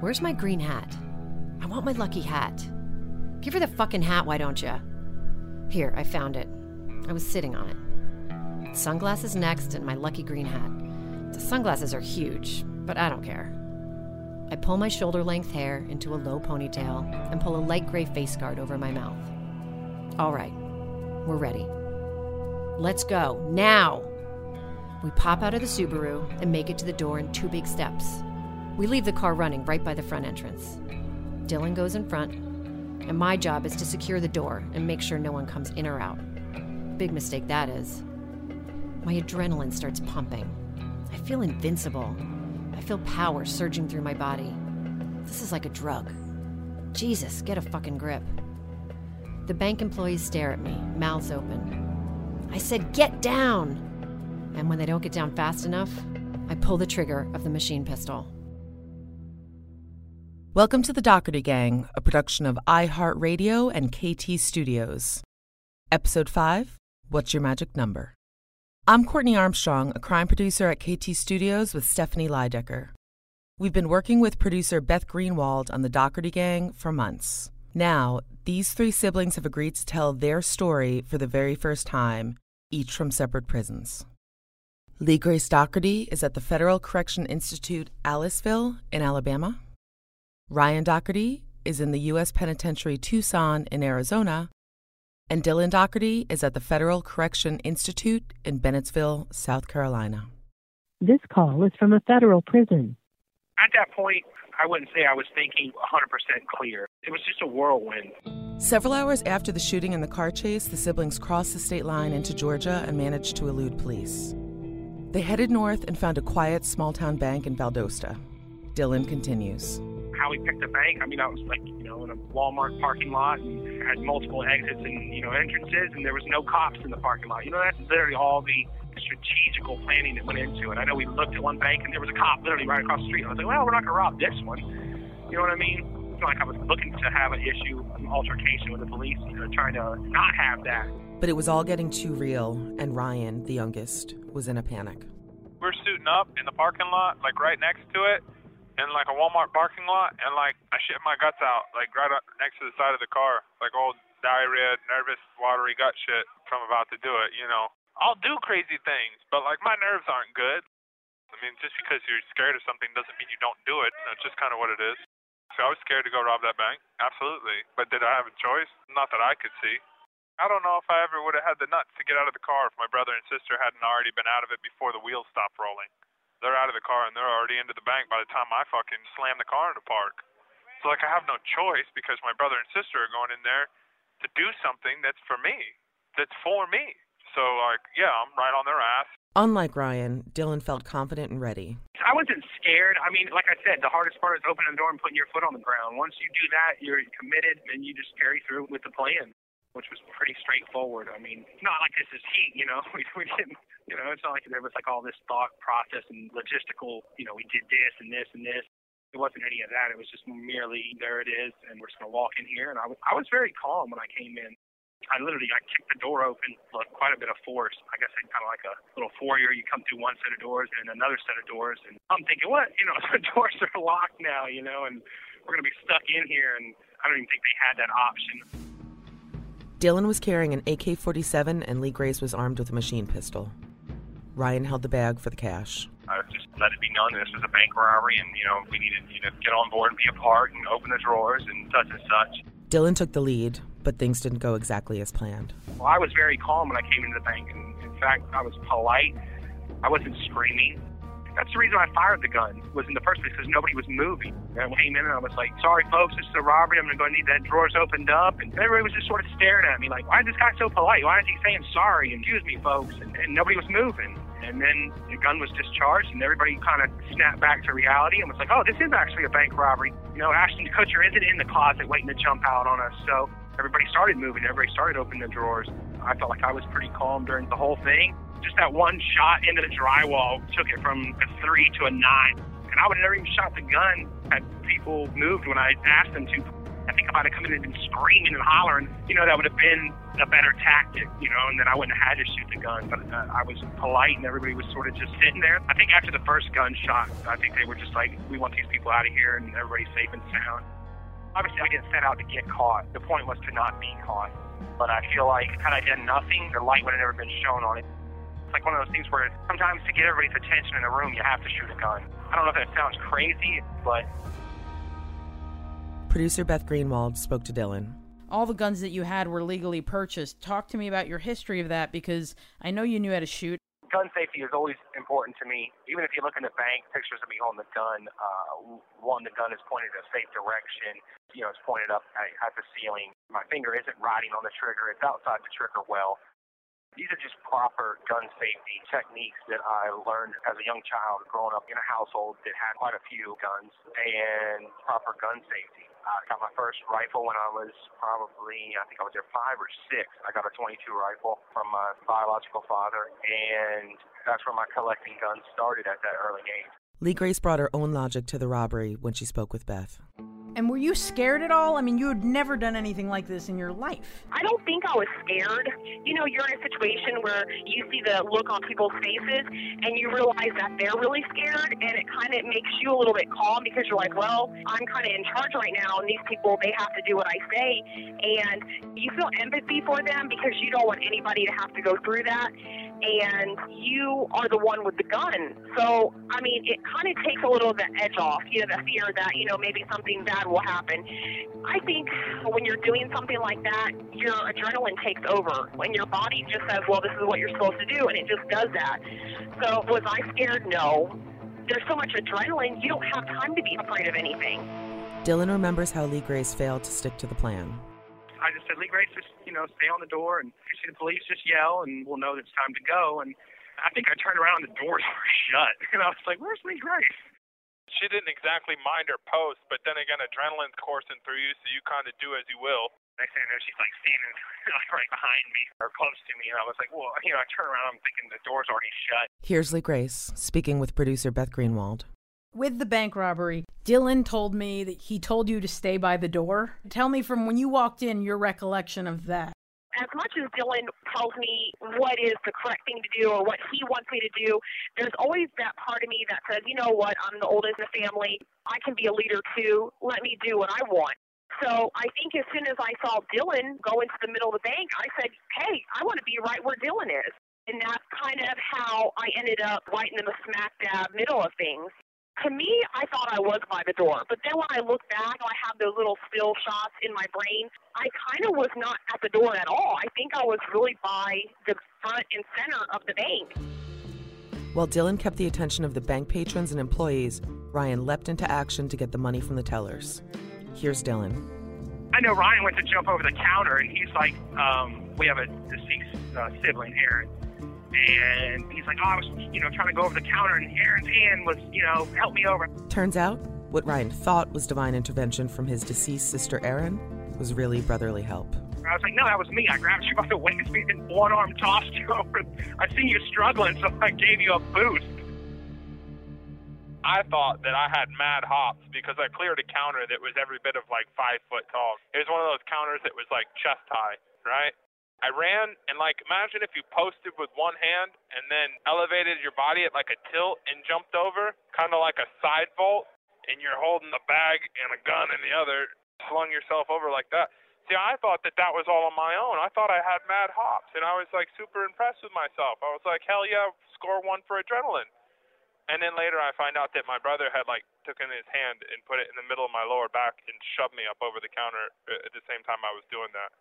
Where's my green hat? I want my lucky hat. Give her the fucking hat, why don't you? Here, I found it. I was sitting on it. Sunglasses next and my lucky green hat. The sunglasses are huge, but I don't care. I pull my shoulder-length hair into a low ponytail and pull a light gray face guard over my mouth. All right, we're ready. Let's go, now! We pop out of the Subaru and make it to the door in 2 big steps. We leave the car running right by the front entrance. Dylan goes in front, and my job is to secure the door and make sure no one comes in or out. Big mistake that is. My adrenaline starts pumping. I feel invincible. I feel power surging through my body. This is like a drug. Jesus, get a fucking grip. The bank employees stare at me, mouths open. I said, "Get down!" And when they don't get down fast enough, I pull the trigger of the machine pistol. Welcome to The Dougherty Gang, a production of iHeartRadio and KT Studios. Episode 5, What's Your Magic Number? I'm Courtney Armstrong, a crime producer at KT Studios with Stephanie Lidecker. We've been working with producer Beth Greenwald on The Dougherty Gang for months. Now, these 3 siblings have agreed to tell their story for the very first time, each from separate prisons. Lee Grace Dougherty is at the Federal Correction Institute Aliceville in Alabama. Ryan Dougherty is in the U.S. Penitentiary Tucson in Arizona, and Dylan Dougherty is at the Federal Correction Institute in Bennettsville, South Carolina. This call is from a federal prison. At that point, I wouldn't say I was thinking 100% clear. It was just a whirlwind. Several hours after the shooting and the car chase, the siblings crossed the state line into Georgia and managed to elude police. They headed north and found a quiet small-town bank in Valdosta. Dylan continues. How we picked the bank, I was in a Walmart parking lot and had multiple exits and, entrances, and there was no cops in the parking lot. That's literally all the strategical planning that went into it. I know we looked at one bank and there was a cop literally right across the street. I was like, well, we're not going to rob this one. You know what I mean? It's not like I was looking to have an issue, an altercation with the police, trying to not have that. But it was all getting too real, and Ryan, the youngest, was in a panic. We're suiting up in the parking lot, like right next to it, in like a Walmart parking lot, and like I shit my guts out, like right up next to the side of the car, like old diarrhea, nervous, watery gut shit from about to do it, you know. I'll do crazy things, but like my nerves aren't good. I mean, just because you're scared of something doesn't mean you don't do it. That's just kind of what it is. So I was scared to go rob that bank, absolutely. But did I have a choice? Not that I could see. I don't know if I ever would have had the nuts to get out of the car if my brother and sister hadn't already been out of it before the wheels stopped rolling. They're out of the car and they're already into the bank by the time I fucking slam the car into park. So like I have no choice because my brother and sister are going in there to do something that's for me. That's for me. So like, yeah, I'm right on their ass. Unlike Ryan, Dylan felt confident and ready. I wasn't scared. I mean, like I said, the hardest part is opening the door and putting your foot on the ground. Once you do that, you're committed and you just carry through with the plan, which was pretty straightforward. I mean, it's not like this is heat, you know. We didn't, you know, it's not like there was like all this thought process and logistical, you know, we did this and this and this. It wasn't any of that. It was just merely, there it is, and we're just going to walk in here. And I was very calm when I came in. I kicked the door open with quite a bit of force. I guess it's kind of like a little foyer. You come through one set of doors and another set of doors. And I'm thinking, what? You know, the doors are locked now, you know, and we're going to be stuck in here. And I don't even think they had that option. Dylan was carrying an AK-47, and Lee Grace was armed with a machine pistol. Ryan held the bag for the cash. I just let it be known that this was a bank robbery, and, you know, we needed you to get on board and be a part and open the drawers and such. Dylan took the lead, but things didn't go exactly as planned. Well, I was very calm when I came into the bank, and in fact, I was polite. I wasn't screaming. That's the reason I fired the gun, was in the first place, because nobody was moving. And I came in and I was like, sorry, folks, this is a robbery. I'm going to need that drawers opened up. And everybody was just sort of staring at me like, why is this guy so polite? Why is he saying sorry? And excuse me, folks. And nobody was moving. And then the gun was discharged, and everybody kind of snapped back to reality and was like, oh, this is actually a bank robbery. You know, Ashton Kutcher isn't in the closet waiting to jump out on us. So everybody started moving. Everybody started opening the drawers. I felt like I was pretty calm during the whole thing. Just that one shot into the drywall took it from a 3 to a 9. And I would have never even shot the gun had people moved when I asked them to. I think I might have come in and been screaming and hollering. You know, that would have been a better tactic, you know, and then I wouldn't have had to shoot the gun. But I was polite and everybody was sort of just sitting there. I think after the first gunshot, I think they were just like, we want these people out of here and everybody's safe and sound. Obviously, I didn't set out to get caught. The point was to not be caught. But I feel like had I done nothing, the light would have never been shown on it. It's like one of those things where sometimes to get everybody's attention in a room, you have to shoot a gun. I don't know if that sounds crazy, but... Producer Beth Greenwald spoke to Dylan. All the guns that you had were legally purchased. Talk to me about your history of that, because I know you knew how to shoot. Gun safety is always important to me. Even if you look in the bank, pictures of me holding the gun, one, the gun is pointed in a safe direction. You know, it's pointed up at the ceiling. My finger isn't riding on the trigger. It's outside the trigger well. These are just proper gun safety techniques that I learned as a young child growing up in a household that had quite a few guns and proper gun safety. I got my first rifle when I was probably, I think I was there 5 or 6. I got a .22 rifle from my biological father, and that's where my collecting guns started at that early age. Lee Grace brought her own logic to the robbery when she spoke with Beth. And were you scared at all? I mean, you had never done anything like this in your life. I don't think I was scared. You know, you're in a situation where you see the look on people's faces and you realize that they're really scared, and it kind of makes you a little bit calm because you're like, well, I'm kind of in charge right now, and these people, they have to do what I say. And you feel empathy for them because you don't want anybody to have to go through that. And you are the one with the gun. So, I mean, it kind of takes a little of the edge off, you know, the fear that, you know, maybe something bad will happen. I think when you're doing something like that, your adrenaline takes over. When your body just says, well, this is what you're supposed to do, and it just does that. So, was I scared? No. There's so much adrenaline, you don't have time to be afraid of anything. Dylan remembers how Lee Grace failed to stick to the plan. I just said, Lee Grace, just, you know, stay on the door, and if you see the police, just yell, and we'll know that it's time to go. And I think I turned around, and the doors were shut, and I was like, where's Lee Grace? She didn't exactly mind her post, but then again, adrenaline's coursing through you, so you kind of do as you will. Next thing I know, she's like standing right behind me, or close to me, and I was like, well, you know, I turn around, I'm thinking the door's already shut. Here's Lee Grace, speaking with producer Beth Greenwald. With the bank robbery, Dylan told me that he told you to stay by the door. Tell me from when you walked in, your recollection of that. as much as Dylan tells me what is the correct thing to do or what he wants me to do, there's always that part of me that says, you know what, I'm the oldest in the family. I can be a leader too. Let me do what I want. So I think as soon as I saw Dylan go into the middle of the bank, I said, hey, I want to be right where Dylan is. And that's kind of how I ended up right in the smack dab middle of things. To me, I thought I was by the door. But then when I look back, I have those little still shots in my brain. I kind of was not at the door at all. I think I was really by the front and center of the bank. While Dylan kept the attention of the bank patrons and employees, Ryan leapt into action to get the money from the tellers. Here's Dylan. I know Ryan went to jump over the counter, and he's like, we have a deceased sibling, Aaron. And he's like, oh, I was, trying to go over the counter, and Aaron's hand was, help me over. Turns out, what Ryan thought was divine intervention from his deceased sister, Erin, was really brotherly help. I was like, no, that was me. I grabbed you by the waist and one arm tossed you over. I seen you struggling, so I gave you a boost. I thought that I had mad hops because I cleared a counter that was every bit of like 5 foot tall. It was one of those counters that was like chest high, right? I ran and imagine if you posted with one hand and then elevated your body at like a tilt and jumped over, kind of like a side vault, and you're holding a bag and a gun in the other, slung yourself over like that. See, I thought that was all on my own. I thought I had mad hops, and I was like super impressed with myself. I was like, hell yeah, score one for adrenaline. And then later I find out that my brother had, taken his hand and put it in the middle of my lower back and shoved me up over the counter at the same time I was doing that.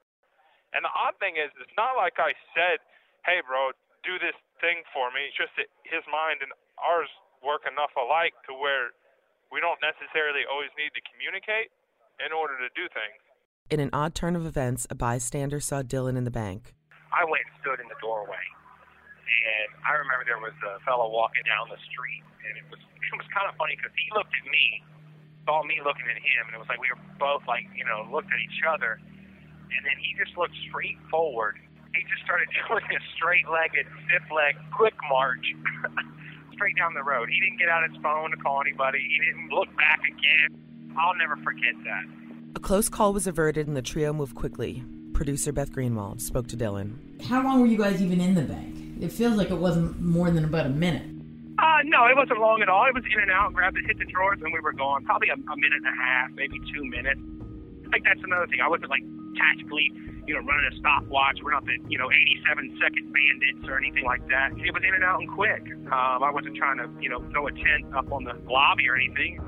And the odd thing is, it's not like I said, hey, bro, do this thing for me. It's just that his mind and ours work enough alike to where we don't necessarily always need to communicate in order to do things. In an odd turn of events, a bystander saw Dylan in the bank. I went and stood in the doorway. And I remember there was a fellow walking down the street, and it was kind of funny because he looked at me, saw me looking at him, and it was like we were both looked at each other, and then he just looked straight forward. He just started doing a straight-legged, stiff-leg, quick march straight down the road. He didn't get out his phone to call anybody. He didn't look back again. I'll never forget that. A close call was averted, and the trio moved quickly. Producer Beth Greenwald spoke to Dylan. How long were you guys even in the bank? It feels like it wasn't more than about a minute. No, it wasn't long at all. It was in and out, hit the drawers, and we were gone. Probably a minute and a half, maybe 2 minutes. I think that's another thing. I wasn't, tactically, running a stopwatch. We're not the, 87-second bandits or anything like that. It was in and out and quick. I wasn't trying to, throw a tent up on the lobby or anything.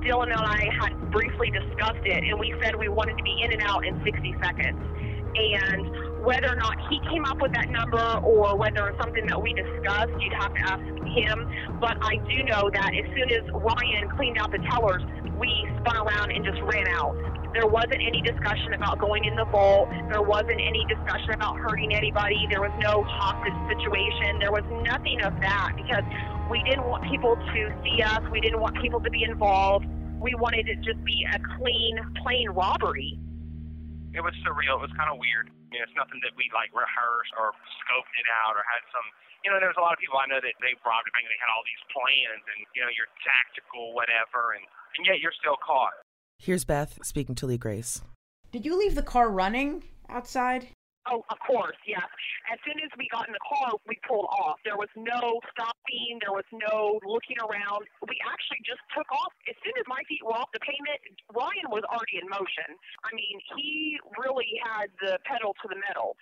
Dylan and I had briefly discussed it, and we said we wanted to be in and out in 60 seconds. And whether or not he came up with that number or whether it's something that we discussed, you'd have to ask him. But I do know that as soon as Ryan cleaned out the tellers, we spun around and just ran out. There wasn't any discussion about going in the vault. There wasn't any discussion about hurting anybody. There was no hostage situation. There was nothing of that because we didn't want people to see us. We didn't want people to be involved. We wanted it to just be a clean, plain robbery. It was surreal. It was kind of weird. It's nothing that we, rehearsed or scoped it out or had some... there's a lot of people I know that they've robbed a bank and they had all these plans and, you're tactical, whatever, and yet you're still caught. Here's Beth speaking to Lee Grace. Did you leave the car running outside? Oh, of course, yes. As soon as we got in the car, we pulled off. There was no stopping. There was no looking around. We actually just took off. As soon as my feet were off the pavement, Ryan was already in motion. I mean, he really had the pedal to the metal.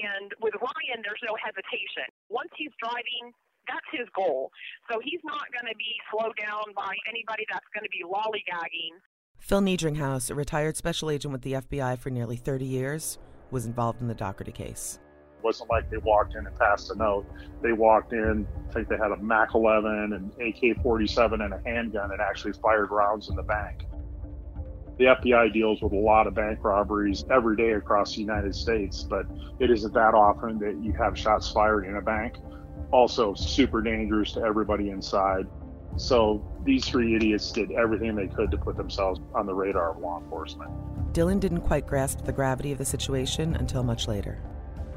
And with Ryan, there's no hesitation. Once he's driving, that's his goal. So he's not going to be slowed down by anybody that's going to be lollygagging. Phil Niedringhouse, a retired special agent with the FBI for nearly 30 years, was involved in the Dougherty case. It wasn't like they walked in and passed a note. They walked in, I think they had a MAC-11 and AK-47 and a handgun and actually fired rounds in the bank. The FBI deals with a lot of bank robberies every day across the United States, but it isn't that often that you have shots fired in a bank. Also super dangerous to everybody inside. So these three idiots did everything they could to put themselves on the radar of law enforcement. Dylan didn't quite grasp the gravity of the situation until much later.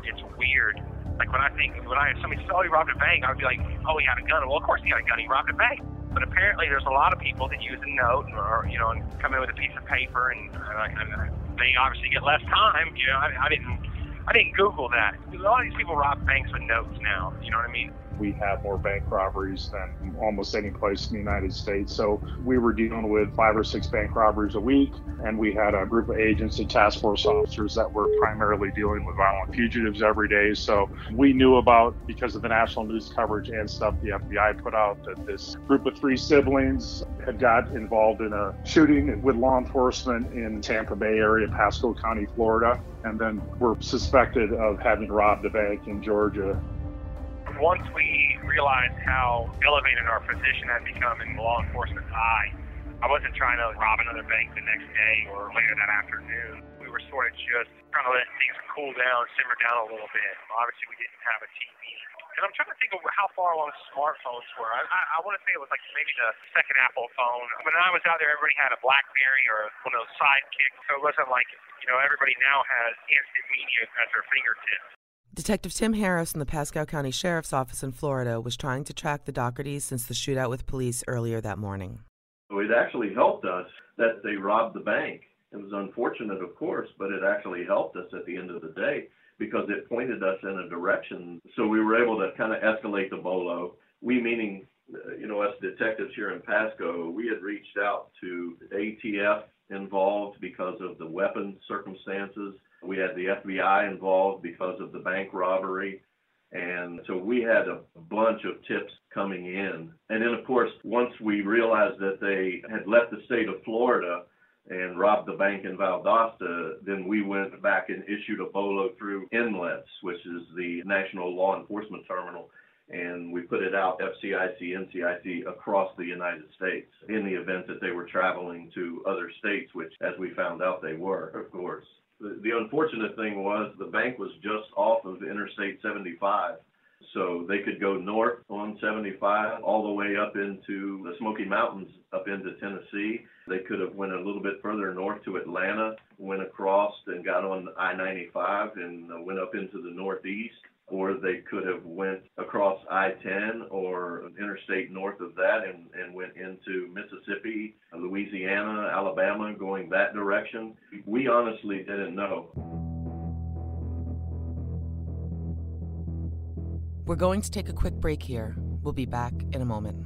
It's weird. When somebody said, oh, he robbed a bank, I would be like, oh, he had a gun. Well, of course he had a gun. He robbed a bank. But apparently there's a lot of people that use a note or, and come in with a piece of paper, and they obviously get less time. I didn't I didn't Google that. A lot of these people rob banks with notes now, you know what I mean? We have more bank robberies than almost any place in the United States. So we were dealing with 5 or 6 bank robberies a week, and we had a group of agents and task force officers that were primarily dealing with violent fugitives every day. So we knew about, because of the national news coverage and stuff the FBI put out, that this group of 3 siblings had got involved in a shooting with law enforcement in Tampa Bay area, Pasco County, Florida, and then were suspected of having robbed a bank in Georgia. Once we realized how elevated our position had become in law enforcement's eye, I wasn't trying to rob another bank the next day or later that afternoon. We were sort of just trying to let things cool down, simmer down a little bit. Obviously, we didn't have a TV. And I'm trying to think of how far along smartphones were. I want to say it was like maybe the second Apple phone. When I was out there, everybody had a BlackBerry or one of those sidekicks. So it wasn't like, you know, everybody now has instant media at their fingertips. Detective Tim Harris in the Pasco County Sheriff's Office in Florida was trying to track the Doughertys since the shootout with police earlier that morning. It actually helped us that they robbed the bank. It was unfortunate, of course, but it actually helped us at the end of the day because it pointed us in a direction. So we were able to kind of escalate the bolo. We, meaning, you know, us detectives here in Pasco, we had reached out to ATF involved because of the weapon circumstances. We had the FBI involved because of the bank robbery, and so we had a bunch of tips coming in. And then, of course, once we realized that they had left the state of Florida and robbed the bank in Valdosta, then we went back and issued a bolo through Inlets, which is the National Law Enforcement Terminal, and we put it out, FCIC, NCIC, across the United States in the event that they were traveling to other states, which, as we found out, they were, of course. The unfortunate thing was the bank was just off of Interstate 75, so they could go north on 75 all the way up into the Smoky Mountains, up into Tennessee. They could have went a little bit further north to Atlanta, went across and got on I-95 and went up into the northeast, or they could have went across I-10 or interstate north of that and went into Mississippi, Louisiana, Alabama, going that direction. We honestly didn't know. We're going to take a quick break here. We'll be back in a moment.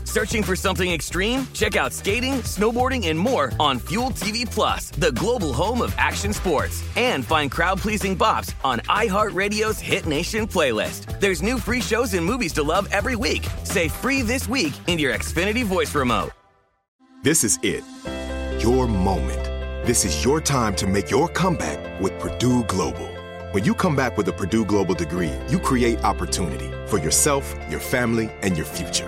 Searching for something extreme? Check out skating, snowboarding, and more on Fuel TV Plus, the global home of action sports. And find crowd-pleasing bops on iHeartRadio's Hit Nation playlist. There's new free shows and movies to love every week. Say free this week in your Xfinity voice remote. This is it, your moment. This is your time to make your comeback with Purdue Global. When you come back with a Purdue Global degree, you create opportunity for yourself, your family, and your future.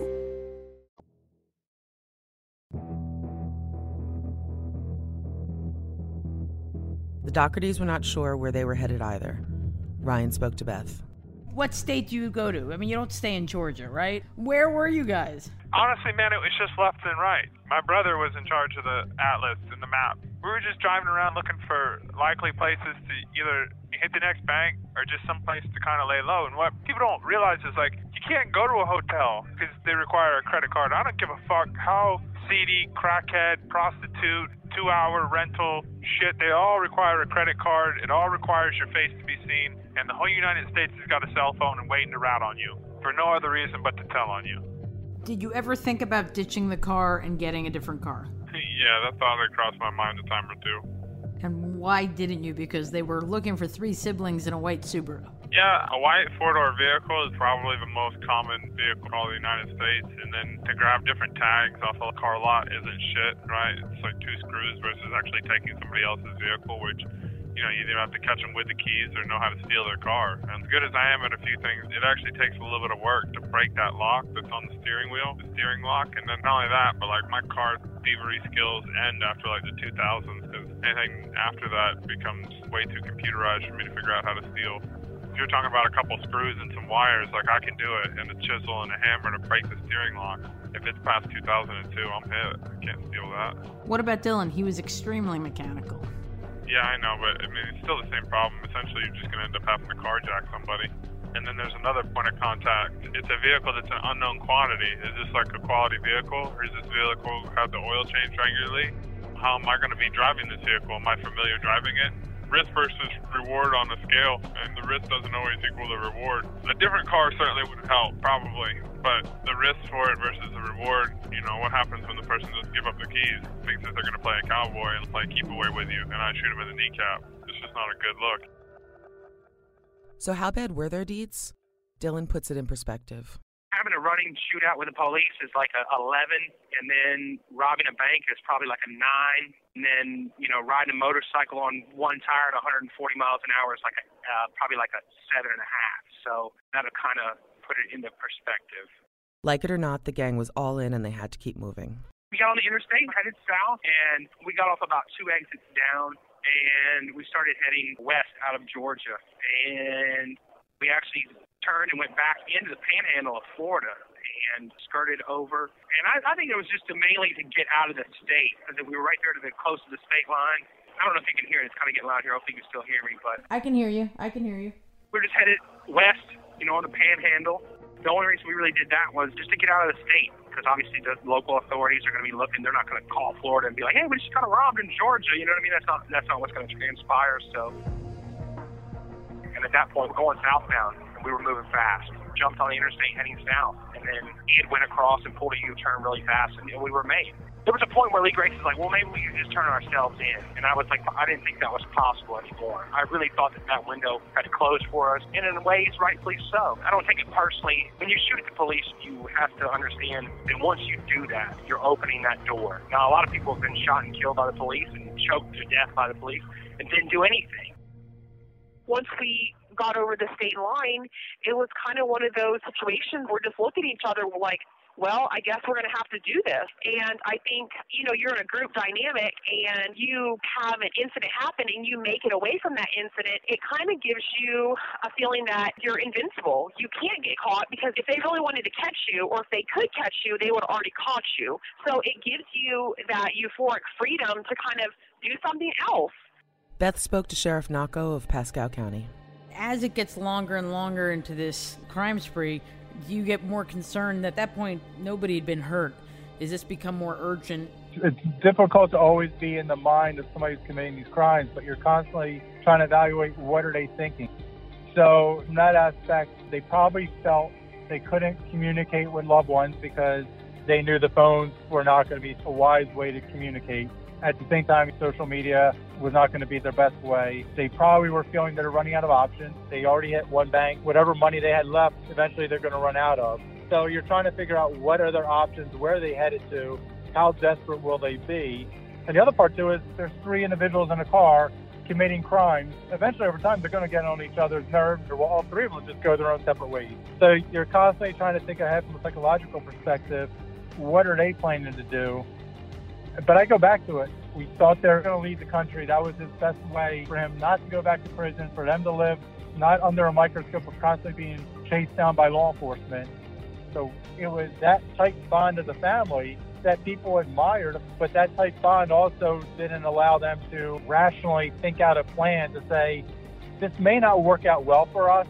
The Doughertys were not sure where they were headed either. Ryan spoke to Beth. What state do you go to? I mean, you don't stay in Georgia, right? Where were you guys? Honestly, man, it was just left and right. My brother was in charge of the atlas and the map. We were just driving around looking for likely places to either hit the next bank or just someplace to kind of lay low. And what people don't realize is, like, you can't go to a hotel because they require a credit card. I don't give a fuck how seedy, crackhead, prostitute, 2-hour rental shit, they all require a credit card. It all requires your face to be seen, and the whole United States has got a cell phone and waiting to rat on you for no other reason but to tell on you. Did you ever think about ditching the car and getting a different car? Yeah, that thought had crossed my mind a time or two. And why didn't you? Because they were looking for three siblings in a white Subaru. Yeah, a white four-door vehicle is probably the most common vehicle in all the United States. And then to grab different tags off a car lot isn't shit, right? It's like 2 screws versus actually taking somebody else's vehicle, which, you know, you either have to catch them with the keys or know how to steal their car. And as good as I am at a few things, it actually takes a little bit of work to break that lock that's on the steering wheel, the steering lock. And then not only that, but like my car thievery skills end after like the 2000s, because anything after that becomes way too computerized for me to figure out how to steal. If you're talking about a couple screws and some wires, like I can do it, and a chisel and a hammer to break the steering lock. If it's past 2002, I'm hit. I can't steal that. What about Dylan? He was extremely mechanical. Yeah, I know, but I mean, it's still the same problem. Essentially, you're just going to end up having to carjack somebody. And then there's another point of contact. It's a vehicle that's an unknown quantity. Is this like a quality vehicle? Or is this vehicle have the oil changed regularly? How am I going to be driving this vehicle? Am I familiar driving it? Risk versus reward on the scale, and the risk doesn't always equal the reward. A different car certainly would help, probably, but the risk for it versus the reward, you know, what happens when the person doesn't give up the keys, thinks that they're going to play a cowboy and play keep away with you, and I shoot him in the kneecap. It's just not a good look. So how bad were their deeds? Dylan puts it in perspective. Having a running shootout with the police is like a 11, and then robbing a bank is probably like a 9, and then, you know, riding a motorcycle on one tire at 140 miles an hour is like a, probably like a 7.5. So that'll kind of put it into perspective. Like it or not, the gang was all in and they had to keep moving. We got on the interstate, headed south, and we got off about 2 exits down, and we started heading west out of Georgia, and we actually turned and went back into the panhandle of Florida and skirted over. And I think it was just mainly to get out of the state, because we were right there to the close to the state line. I don't know if you can hear it. It's kind of getting loud here. I don't think you can still hear me, but I can hear you. I can hear you. We're just headed west, you know, on the panhandle. The only reason we really did that was just to get out of the state, because obviously the local authorities are going to be looking. They're not going to call Florida and be like, hey, we just got robbed in Georgia. You know what I mean? That's not what's going to transpire, so. And at that point, we're going southbound, and we were moving fast. Jumped on the interstate heading south, and then Ian went across and pulled a U-turn really fast, and we were made. There was a point where Lee Grace was like, well, maybe we can just turn ourselves in. And I was like, I didn't think that was possible anymore. I really thought that window had closed for us, and in ways, rightfully so. I don't take it personally. When you shoot at the police, you have to understand that once you do that, you're opening that door. Now, a lot of people have been shot and killed by the police and choked to death by the police and didn't do anything. Once we got over the state line, it was kind of one of those situations where just look at each other, we're like, well, I guess we're going to have to do this. And I think, you know, you're in a group dynamic and you have an incident happen and you make it away from that incident, it kind of gives you a feeling that you're invincible. You can't get caught, because if they really wanted to catch you, or if they could catch you, they would have already caught you. So it gives you that euphoric freedom to kind of do something else. Beth spoke to Sheriff Nocco of Pasco County. As it gets longer and longer into this crime spree, you get more concerned. At that point, nobody had been hurt. Does this become more urgent it's difficult to always be in the mind of somebody who's committing these crimes, but you're constantly trying to evaluate what are they thinking. So from that aspect, they probably felt they couldn't communicate with loved ones because they knew the phones were not going to be a wise way to communicate. At the same time, social media was not going to be their best way. They probably were feeling they're running out of options. They already hit one bank. Whatever money they had left, eventually they're going to run out of. So you're trying to figure out what are their options, where are they headed to, how desperate will they be. And the other part, too, is there's three individuals in a car committing crimes. Eventually, over time, they're going to get on each other's nerves, or all three of them just go their own separate ways. So you're constantly trying to think ahead from a psychological perspective. What are they planning to do? But I go back to it. We thought they were going to leave the country. That was his best way for him not to go back to prison, for them to live not under a microscope of constantly being chased down by law enforcement. So it was that tight bond of the family that people admired, but that tight bond also didn't allow them to rationally think out a plan to say, this may not work out well for us.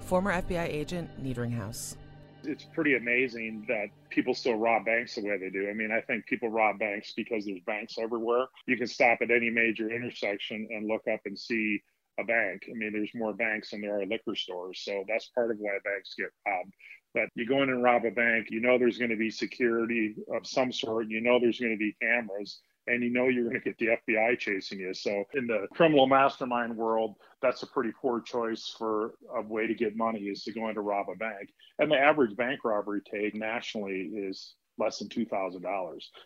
Former FBI agent Niedringhouse. It's pretty amazing that people still rob banks the way they do. I mean, I think people rob banks because there's banks everywhere. You can stop at any major intersection and look up and see a bank. I mean, there's more banks than there are liquor stores. So that's part of why banks get robbed. But you go in and rob a bank, you know there's going to be security of some sort. You know there's going to be cameras. And you know you're going to get the FBI chasing you. So in the criminal mastermind world, that's a pretty poor choice for a way to get money is to go in to rob a bank. And the average bank robbery take nationally is less than $2,000.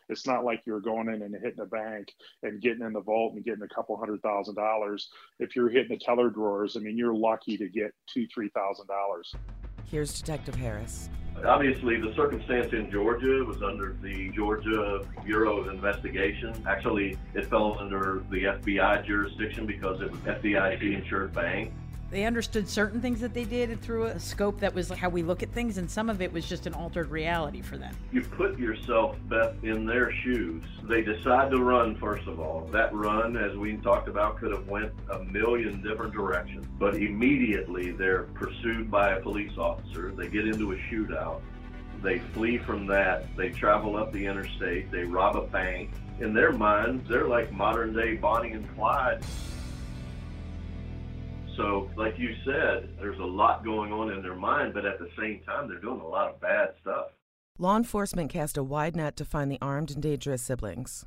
It's not like you're going in and hitting a bank and getting in the vault and getting a couple $100,000. If you're hitting the teller drawers, I mean, you're lucky to get $2,000-$3,000. Here's Detective Harris. Obviously, the circumstance in Georgia was under the Georgia Bureau of Investigation. Actually, it fell under the FBI jurisdiction because it was FDIC-insured bank. They understood certain things that they did through a scope that was how we look at things, and some of it was just an altered reality for them. You put yourself, Beth, in their shoes. They decide to run, first of all. That run, as we talked about, could have went a million different directions. But immediately, they're pursued by a police officer. They get into a shootout. They flee from that. They travel up the interstate. They rob a bank. In their minds, they're like modern-day Bonnie and Clyde. So, like you said, there's a lot going on in their mind, but at the same time, they're doing a lot of bad stuff. Law enforcement cast a wide net to find the armed and dangerous siblings.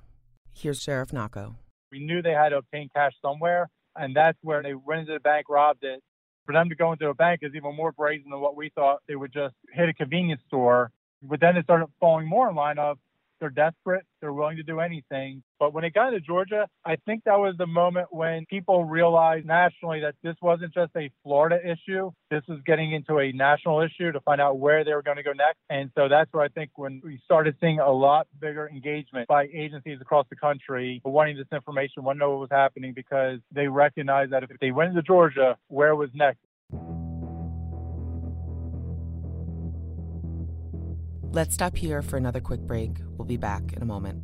Here's Sheriff Nocco. We knew they had to obtain cash somewhere, and that's where they went into the bank, robbed it. For them to go into a bank is even more brazen than what we thought. They would just hit a convenience store. But then it started falling more in line of they're desperate, they're willing to do anything. But when it got to Georgia, I think that was the moment when people realized nationally that this wasn't just a Florida issue. This was getting into a national issue to find out where they were going to go next. And so that's where I think when we started seeing a lot bigger engagement by agencies across the country wanting this information, wanting to know what was happening, because they recognized that if they went into Georgia, where was next? Let's stop here for another quick break. We'll be back in a moment.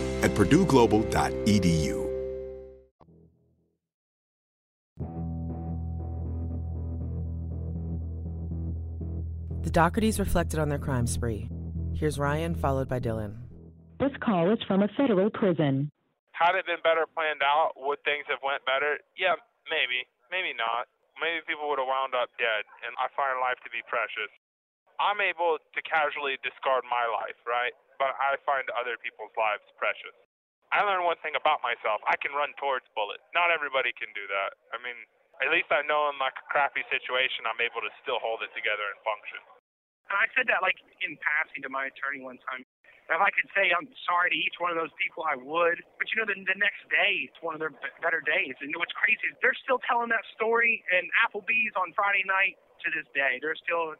at PurdueGlobal.edu. The Doughertys reflected on their crime spree. Here's Ryan, followed by Dylan. This call is from a federal prison. Had it been better planned out, would things have went better? Yeah, maybe. Maybe not. Maybe people would have wound up dead, and I find life to be precious. I'm able to casually discard my life, right? But I find other people's lives precious. I learned one thing about myself. I can run towards bullets. Not everybody can do that. I mean, at least I know in my crappy situation, I'm able to still hold it together and function. I said that, like, in passing to my attorney one time. If I could say I'm sorry to each one of those people, I would. But, you know, the next day, it's one of their better days. And what's crazy is they're still telling that story in Applebee's on Friday night to this day. They're still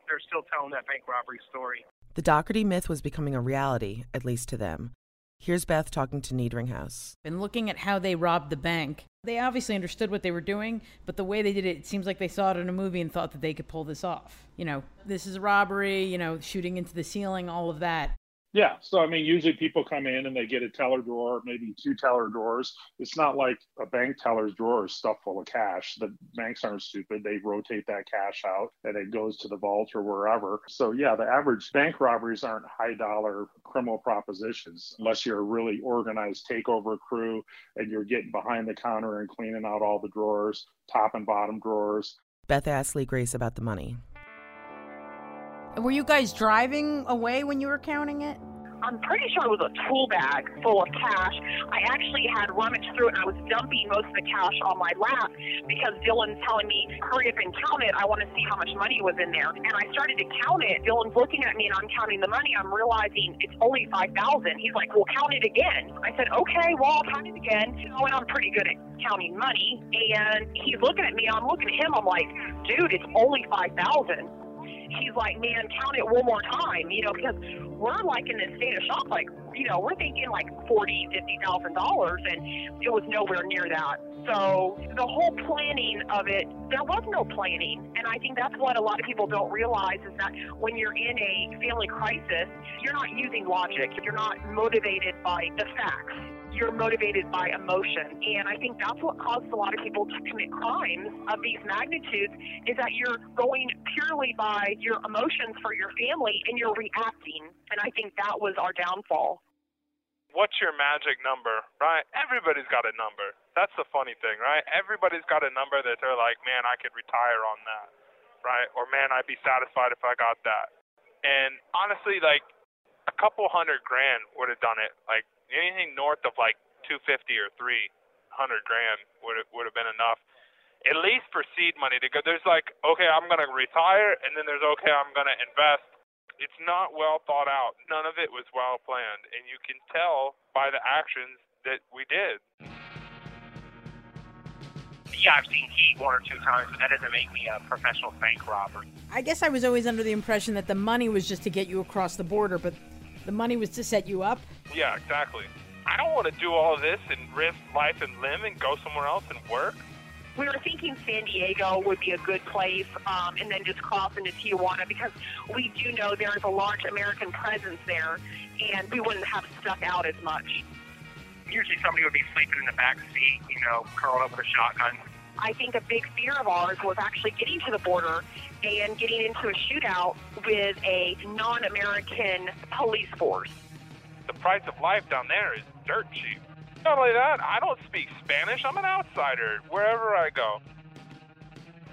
telling that bank robbery story. The Dougherty myth was becoming a reality, at least to them. Here's Beth talking to Niedringhouse. And looking at how they robbed the bank, they obviously understood what they were doing, but the way they did it, it seems like they saw it in a movie and thought that they could pull this off. You know, this is a robbery, you know, shooting into the ceiling, all of that. Yeah. So, I mean, usually people come in and they get a teller drawer, maybe two teller drawers. It's not like a bank teller's drawer is stuffed full of cash. The banks aren't stupid. They rotate that cash out and it goes to the vault or wherever. So, yeah, the average bank robberies aren't high dollar criminal propositions unless you're a really organized takeover crew and you're getting behind the counter and cleaning out all the drawers, top and bottom drawers. Beth asked Lee Grace about the money. Were you guys driving away when you were counting it? I'm pretty sure it was a tool bag full of cash. I actually had rummaged through it, and I was dumping most of the cash on my lap because Dylan's telling me, hurry up and count it. I want to see how much money was in there. And I started to count it. Dylan's looking at me, and I'm counting the money. I'm realizing it's only $5,000. He's like, well, count it again. I said, okay, well, I'll count it again. And I'm pretty good at counting money. And he's looking at me. I'm looking at him. I'm like, dude, it's only $5,000. He's like, man, count it one more time, you know, because we're like in this state of shock, like, you know, we're thinking like $40,000-$50,000, and it was nowhere near that. So the whole planning of it, there was no planning. And I think that's what a lot of people don't realize is that when you're in a family crisis, you're not using logic. You're not motivated by the facts. You're motivated by emotion. And I think that's what causes a lot of people to commit crimes of these magnitudes is that you're going purely by your emotions for your family and you're reacting. And I think that was our downfall. What's your magic number, right? Everybody's got a number. That's the funny thing, right? Everybody's got a number that they're like, man, I could retire on that, right? Or man, I'd be satisfied if I got that. And honestly, like a couple $100,000 would have done it. Like, anything north of like 250 or 300 grand would have been enough, at least for seed money to go. There's like, okay, I'm gonna retire, and then there's okay, I'm gonna invest. It's not well thought out. None of it was well planned, and you can tell by the actions that we did. Yeah, I've seen heat one or two times, but that doesn't make me a professional bank robber. I guess I was always under the impression that the money was just to get you across the border, but the money was to set you up? Yeah, exactly. I don't want to do all this and risk life and limb and go somewhere else and work. We were thinking San Diego would be a good place, and then just cross into Tijuana, because we do know there is a large American presence there, and we wouldn't have stuck out as much. Usually somebody would be sleeping in the back seat, you know, curled up with a shotgun. I think a big fear of ours was actually getting to the border and getting into a shootout with a non-American police force. The price of life down there is dirt cheap. Not only that, I don't speak Spanish. I'm an outsider wherever I go.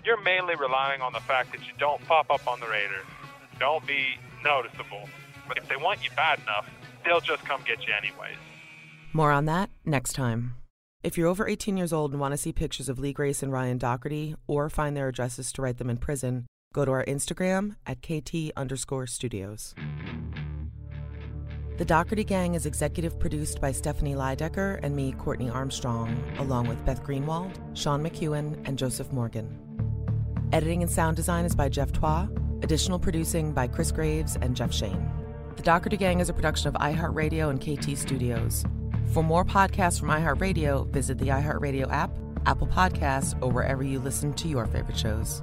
You're mainly relying on the fact that you don't pop up on the radar. Don't be noticeable. But if they want you bad enough, they'll just come get you anyways. More on that next time. If you're over 18 years old and want to see pictures of Lee Grace and Ryan Dougherty or find their addresses to write them in prison, go to our Instagram at KT_studios. The Dougherty Gang is executive produced by Stephanie Lidecker and me, Courtney Armstrong, along with Beth Greenwald, Sean McEwen, and Joseph Morgan. Editing and sound design is by Jeff Twa, additional producing by Chris Graves and Jeff Shane. The Dougherty Gang is a production of iHeartRadio and KT Studios. For more podcasts from iHeartRadio, visit the iHeartRadio app, Apple Podcasts, or wherever you listen to your favorite shows.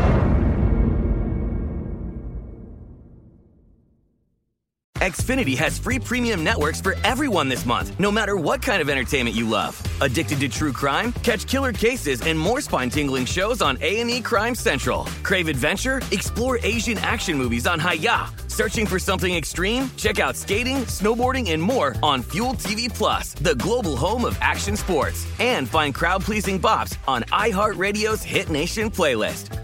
Xfinity has free premium networks for everyone this month, no matter what kind of entertainment you love. Addicted to true crime? Catch killer cases and more spine-tingling shows on A&E Crime Central. Crave adventure? Explore Asian action movies on Hayah. Searching for something extreme? Check out skating, snowboarding, and more on Fuel TV Plus, the global home of action sports. And find crowd-pleasing bops on iHeartRadio's Hit Nation playlist.